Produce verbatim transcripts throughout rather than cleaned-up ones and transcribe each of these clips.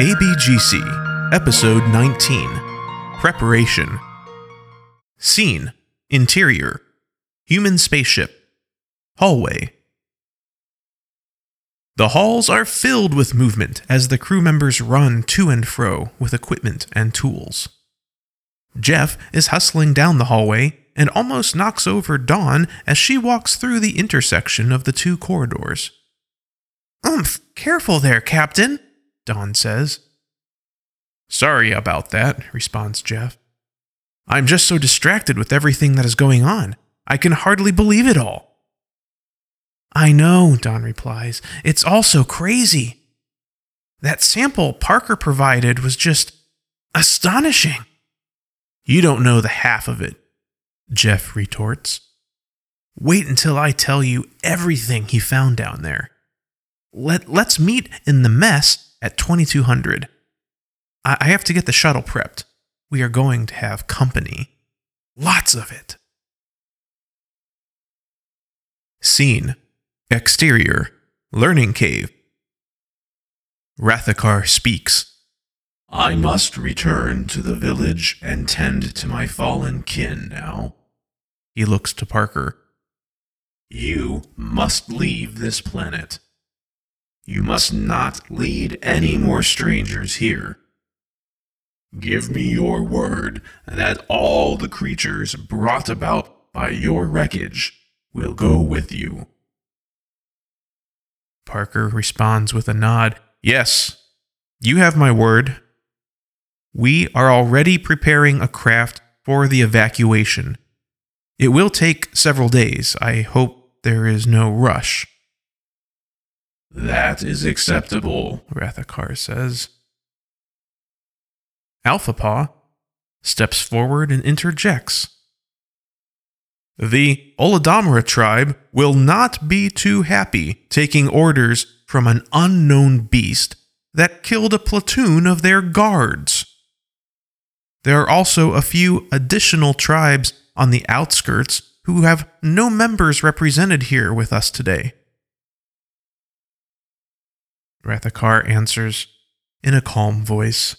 A B G C, Episode nineteen, Preparation. Scene, Interior, Human Spaceship, Hallway. The halls are filled with movement as the crew members run to and fro with equipment and tools. Jeff is hustling down the hallway and almost knocks over Dawn as she walks through the intersection of the two corridors. Umph, careful there, Captain! Dawn says. Sorry about that, responds Jeff. I'm just so distracted with everything that is going on. I can hardly believe it all. I know, Dawn replies. It's all so crazy. That sample Parker provided was just astonishing. You don't know the half of it, Jeff retorts. Wait until I tell you everything he found down there. Let, let's meet in the mess at twenty-two hundred. I have to get the shuttle prepped. We are going to have company. Lots of it. Scene. Exterior. Learning Cave. Rathakar speaks. I must return to the village and tend to my fallen kin now. He looks to Parker. You must leave this planet. You must not lead any more strangers here. Give me your word that all the creatures brought about by your wreckage will go with you. Parker responds with a nod. Yes, you have my word. We are already preparing a craft for the evacuation. It will take several days. I hope there is no rush. That is acceptable, Rathakar says. Alpha Paw steps forward and interjects. The Oladamera tribe will not be too happy taking orders from an unknown beast that killed a platoon of their guards. There are also a few additional tribes on the outskirts who have no members represented here with us today. Rathakar answers in a calm voice.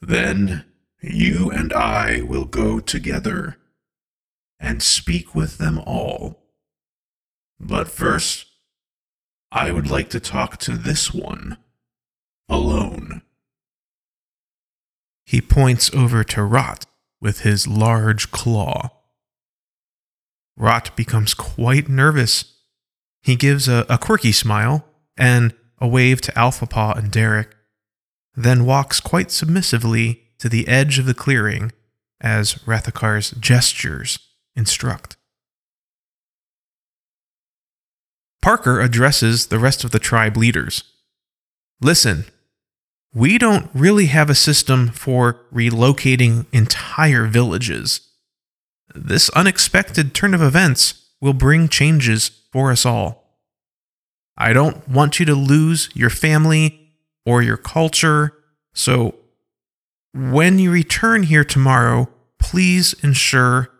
Then you and I will go together and speak with them all. But first, I would like to talk to this one, alone. He points over to Rot with his large claw. Rot becomes quite nervous. He gives a, a quirky smile and a wave to Alpha Paw and Derek, then walks quite submissively to the edge of the clearing as Rathakar's gestures instruct. Parker addresses the rest of the tribe leaders. Listen, we don't really have a system for relocating entire villages. This unexpected turn of events will bring changes for us all. I don't want you to lose your family or your culture, so when you return here tomorrow, please ensure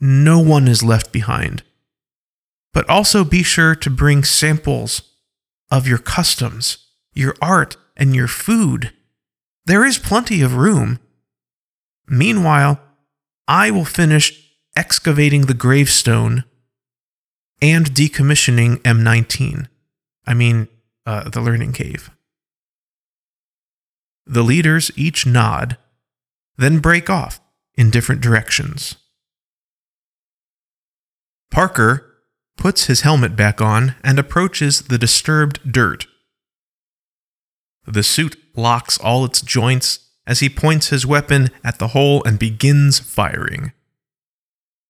no one is left behind. But also be sure to bring samples of your customs, your art, and your food. There is plenty of room. Meanwhile, I will finish excavating the gravestone and decommissioning M nineteen. I mean, uh, the learning cave. The leaders each nod, then break off in different directions. Parker puts his helmet back on and approaches the disturbed dirt. The suit locks all its joints as he points his weapon at the hole and begins firing.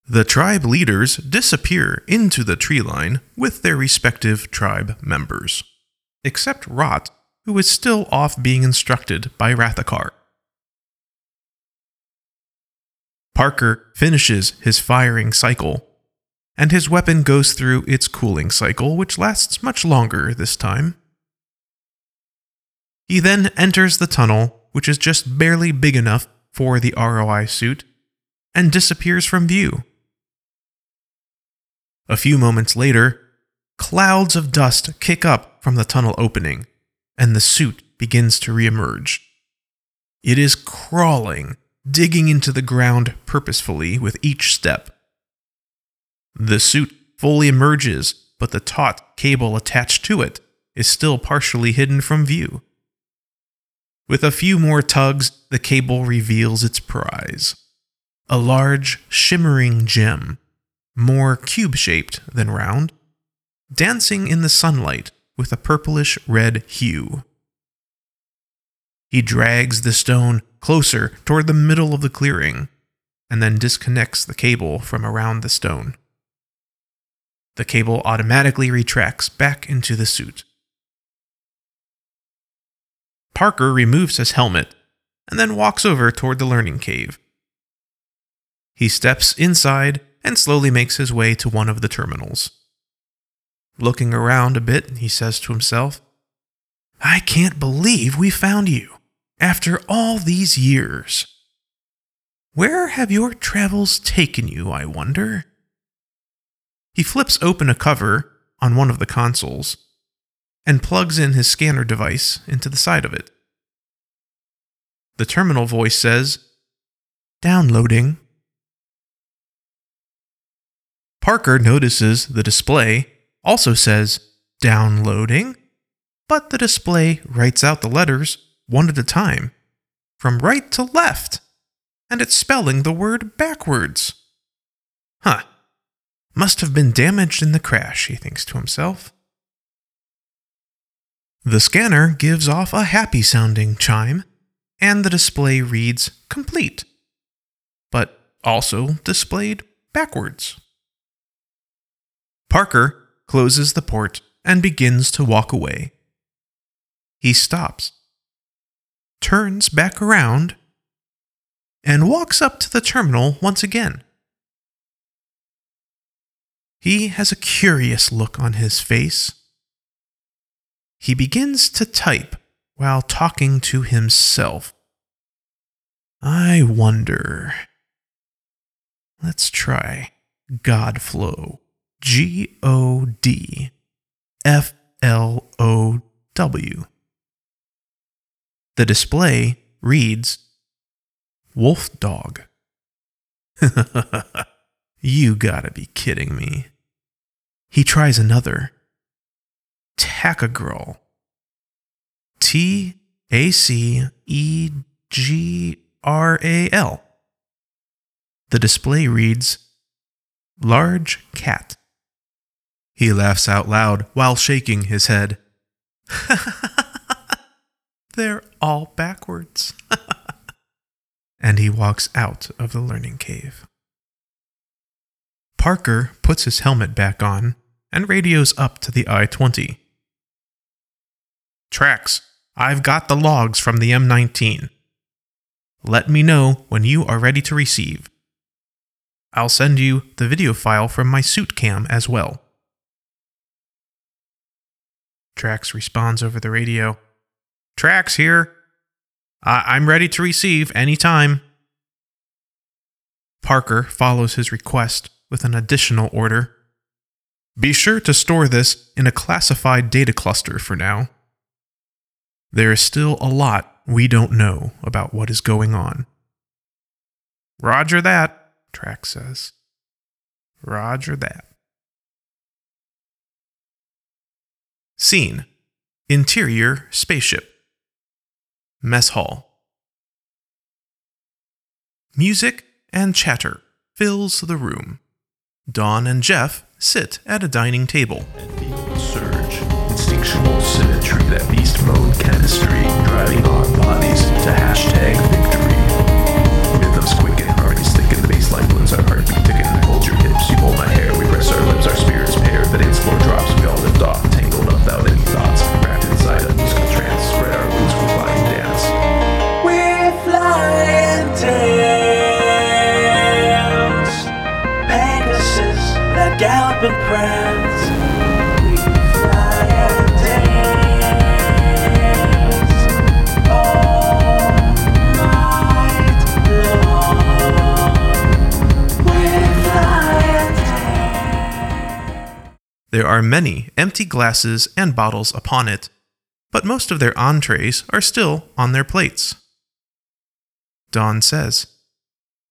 The tribe leaders disappear into the tree line with their respective tribe members, except Rot, who is still off being instructed by Rathakar. Parker finishes his firing cycle, and his weapon goes through its cooling cycle, which lasts much longer this time. He then enters the tunnel, which is just barely big enough for the R O I suit, and disappears from view. A few moments later, clouds of dust kick up from the tunnel opening, and the suit begins to reemerge. It is crawling, digging into the ground purposefully with each step. The suit fully emerges, but the taut cable attached to it is still partially hidden from view. With a few more tugs, the cable reveals its prize. A large, shimmering gem, more cube-shaped than round, dancing in the sunlight with a purplish-red hue. He drags the stone closer toward the middle of the clearing, and then disconnects the cable from around the stone. The cable automatically retracts back into the suit. Parker removes his helmet, and then walks over toward the learning cave. He steps inside and slowly makes his way to one of the terminals. Looking around a bit, he says to himself, "I can't believe we found you, after all these years. Where have your travels taken you, I wonder?" He flips open a cover on one of the consoles, and plugs in his scanner device into the side of it. The terminal voice says, "Downloading." Parker notices the display also says, "Downloading," but the display writes out the letters one at a time, from right to left, and it's spelling the word backwards. Huh. Must have been damaged in the crash, he thinks to himself. The scanner gives off a happy-sounding chime, and the display reads "complete," but also displayed backwards. Parker closes the port and begins to walk away. He stops, turns back around, and walks up to the terminal once again. He has a curious look on his face. He begins to type while talking to himself. "I wonder. Let's try Godflow. G O D F L O W. The display reads, "Wolf Dog." You gotta be kidding me. He tries another. Tacagirl. T A C E G R A L. The display reads, "Large cat." He laughs out loud while shaking his head. They're all backwards. And he walks out of the learning cave. Parker puts his helmet back on and radios up to the I twenty. "Trax, I've got the logs from the M nineteen. Let me know when you are ready to receive. I'll send you the video file from my suit cam as well." Trax responds over the radio. "Trax here. I- I'm ready to receive any time." Parker follows his request with an additional order. "Be sure to store this in a classified data cluster for now. There is still a lot we don't know about what is going on." "Roger that," Trax says. "Roger that." Scene: interior spaceship. Mess hall. Music and chatter fills the room. Don and Jeff sit at a dining table. And people surge, instinctual symmetry that beast mode chemistry, driving our bodies to hashtag victory. Rhythms quicken, hearties thicken, the baseline blooms, our heartbeat ticken. Hold your hips, you pull my hair, we press our lips, our spirits pair, the dance floor drops, we all lift off, tangled up without any thoughts, wrapped inside a musical trance, spread our wings, we flying dance. We're flying dance, Pegasus that gallop and prance. We fly and dance all night long. We're flying dance. There are many empty glasses and bottles upon it, but most of their entrees are still on their plates. Don says,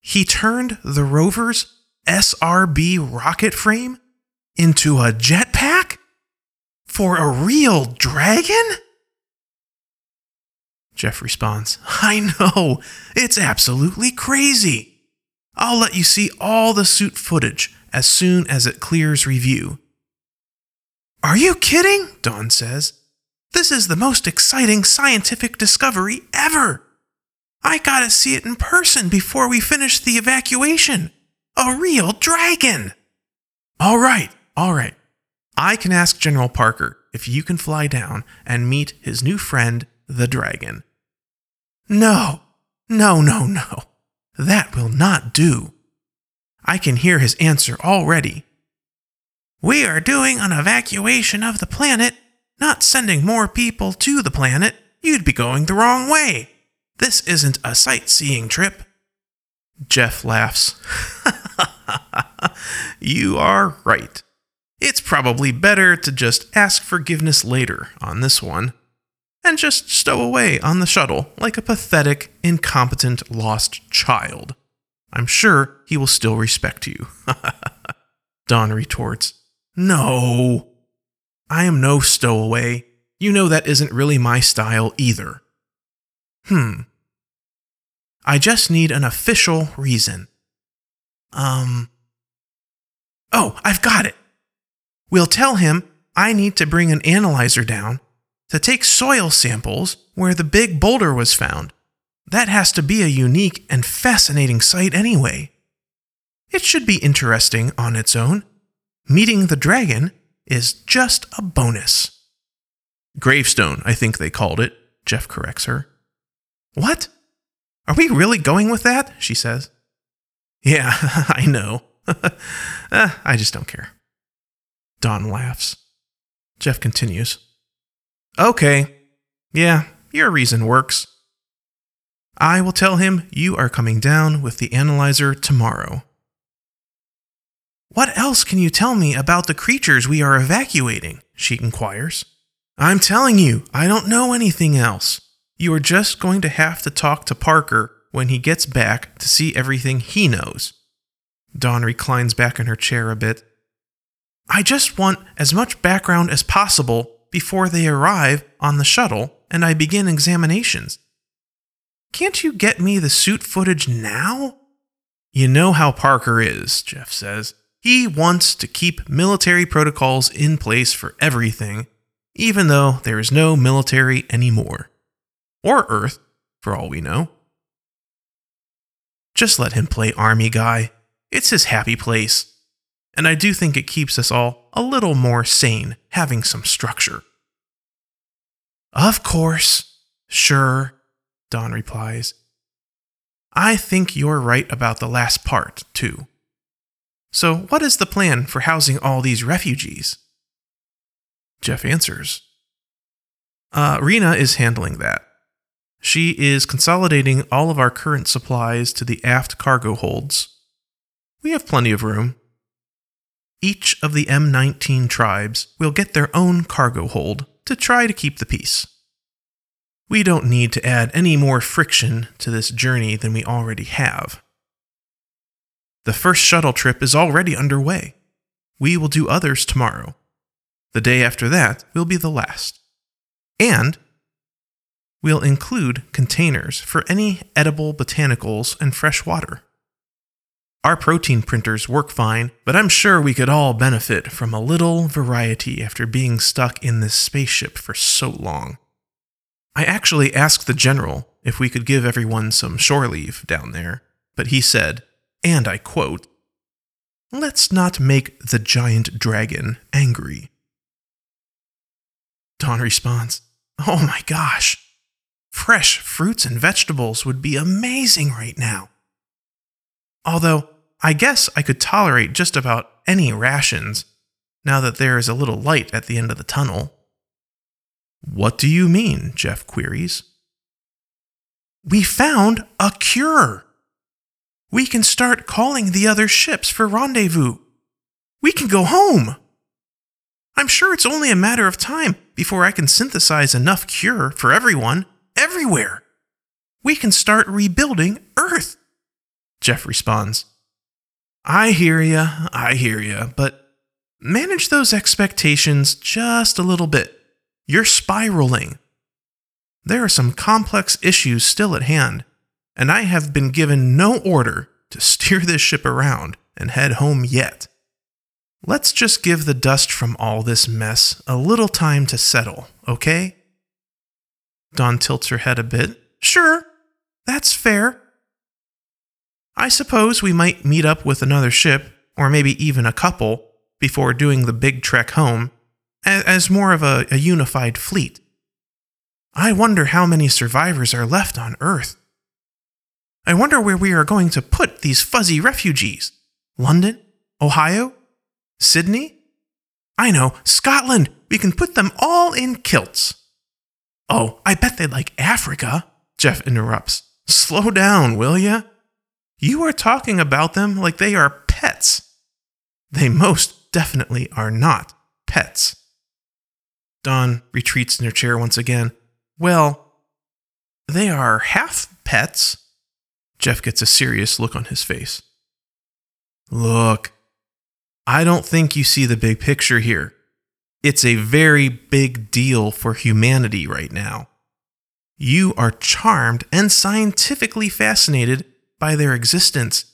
"He turned the rover's S R B rocket frame into a jetpack? For a real dragon?" Jeff responds, "I know, it's absolutely crazy. I'll let you see all the suit footage as soon as it clears review." "Are you kidding?" Don says. "This is the most exciting scientific discovery ever. I gotta see it in person before we finish the evacuation. A real dragon." All right, all right. I can ask General Parker if you can fly down and meet his new friend, the dragon. No, no, no, no. That will not do. I can hear his answer already. "We are doing an evacuation of the planet, not sending more people to the planet. You'd be going the wrong way. This isn't a sightseeing trip." Jeff laughs. "You are right. It's probably better to just ask forgiveness later on this one, and just stow away on the shuttle like a pathetic, incompetent, lost child. I'm sure he will still respect you." Don retorts, "No, I am no stowaway. You know that isn't really my style either." Hmm. "I just need an official reason. Um, oh, I've got it. We'll tell him I need to bring an analyzer down to take soil samples where the big boulder was found. That has to be a unique and fascinating sight anyway. It should be interesting on its own. Meeting the dragon is just a bonus." "Gravestone, I think they called it," Jeff corrects her. "What? Are we really going with that?" she says. "Yeah, I know. uh, I just don't care." Don laughs. Jeff continues. "Okay, yeah, your reason works. I will tell him you are coming down with the analyzer tomorrow." "What else can you tell me about the creatures we are evacuating?" she inquires. "I'm telling you, I don't know anything else. You are just going to have to talk to Parker when he gets back to see everything he knows." Dawn reclines back in her chair a bit. "I just want as much background as possible before they arrive on the shuttle and I begin examinations. Can't you get me the suit footage now?" "You know how Parker is," Jeff says. "He wants to keep military protocols in place for everything, even though there is no military anymore. Or Earth, for all we know." Just let him play army guy. It's his happy place. And I do think it keeps us all a little more sane, having some structure. "Of course, sure," Don replies. "I think you're right about the last part, too. So what is the plan for housing all these refugees?" Jeff answers. Uh, Rena is handling that. She is consolidating all of our current supplies to the aft cargo holds. We have plenty of room. Each of the M nineteen tribes will get their own cargo hold to try to keep the peace. We don't need to add any more friction to this journey than we already have. The first shuttle trip is already underway. We will do others tomorrow. The day after that will be the last. And we'll include containers for any edible botanicals and fresh water. Our protein printers work fine, but I'm sure we could all benefit from a little variety after being stuck in this spaceship for so long. I actually asked the general if we could give everyone some shore leave down there, but he said, and I quote, "Let's not make the giant dragon angry." Don responds, "Oh my gosh, fresh fruits and vegetables would be amazing right now. Although, I guess I could tolerate just about any rations, now that there is a little light at the end of the tunnel." "What do you mean?" Jeff queries. "We found a cure. We can start calling the other ships for rendezvous. We can go home. I'm sure it's only a matter of time before I can synthesize enough cure for everyone, everywhere. We can start rebuilding Earth. Jeff responds, I hear ya, I hear ya, but manage those expectations just a little bit. You're spiraling. There are some complex issues still at hand, and I have been given no order to steer this ship around and head home yet. Let's just give the dust from all this mess a little time to settle, okay? Dawn tilts her head a bit. Sure, that's fair. I suppose we might meet up with another ship, or maybe even a couple, before doing the big trek home, as more of a, a unified fleet. I wonder how many survivors are left on Earth. I wonder where we are going to put these fuzzy refugees. London? Ohio? Sydney? I know, Scotland! We can put them all in kilts. Oh, I bet they like Africa, Jeff interrupts. Slow down, will ya? You are talking about them like they are pets. They most definitely are not pets. Dawn retreats in her chair once again. Well, they are half pets. Jeff gets a serious look on his face. Look, I don't think you see the big picture here. It's a very big deal for humanity right now. You are charmed and scientifically fascinated by their existence,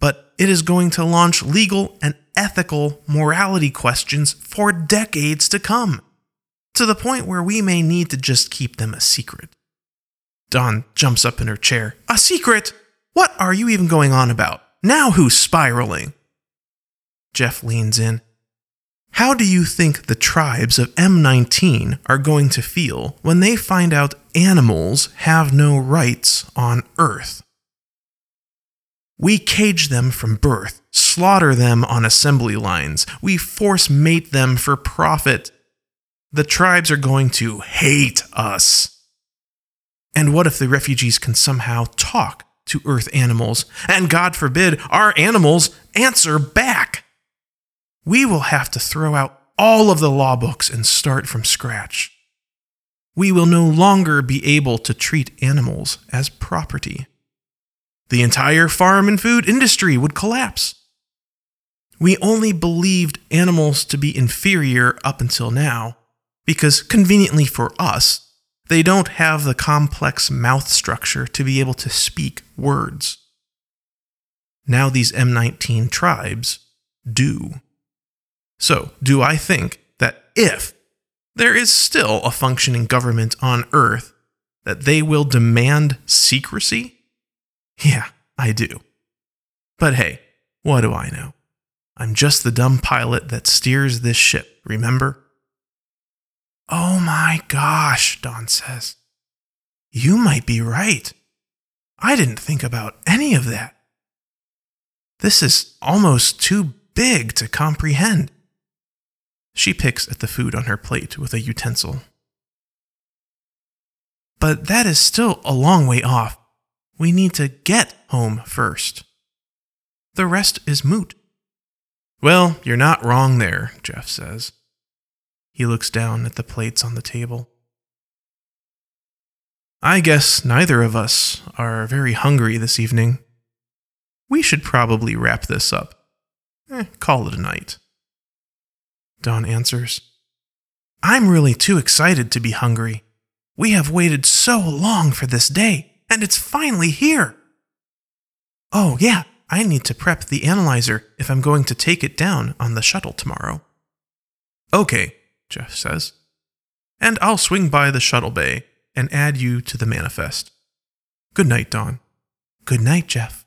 but it is going to launch legal and ethical morality questions for decades to come, to the point where we may need to just keep them a secret. Dawn jumps up in her chair. A secret? What are you even going on about? Now who's spiraling? Jeff leans in. How do you think the tribes of M nineteen are going to feel when they find out animals have no rights on Earth? We cage them from birth, slaughter them on assembly lines, we force mate them for profit. The tribes are going to hate us. And what if the refugees can somehow talk to Earth animals, and God forbid, our animals answer back? We will have to throw out all of the law books and start from scratch. We will no longer be able to treat animals as property. The entire farm and food industry would collapse. We only believed animals to be inferior up until now, because conveniently for us, they don't have the complex mouth structure to be able to speak words. Now these M nineteen tribes do. So, do I think that if there is still a functioning government on Earth, that they will demand secrecy? Yeah, I do. But hey, what do I know? I'm just the dumb pilot that steers this ship, remember? Oh my gosh, Dawn says. You might be right. I didn't think about any of that. This is almost too big to comprehend. She picks at the food on her plate with a utensil. But that is still a long way off. We need to get home first. The rest is moot. Well, you're not wrong there, Jeff says. He looks down at the plates on the table. I guess neither of us are very hungry this evening. We should probably wrap this up. Eh, call it a night. Dawn answers. I'm really too excited to be hungry. We have waited so long for this day, and it's finally here. Oh yeah, I need to prep the analyzer if I'm going to take it down on the shuttle tomorrow. Okay. Jeff says. And I'll swing by the shuttle bay and add you to the manifest. Good night, Dawn. Good night, Jeff.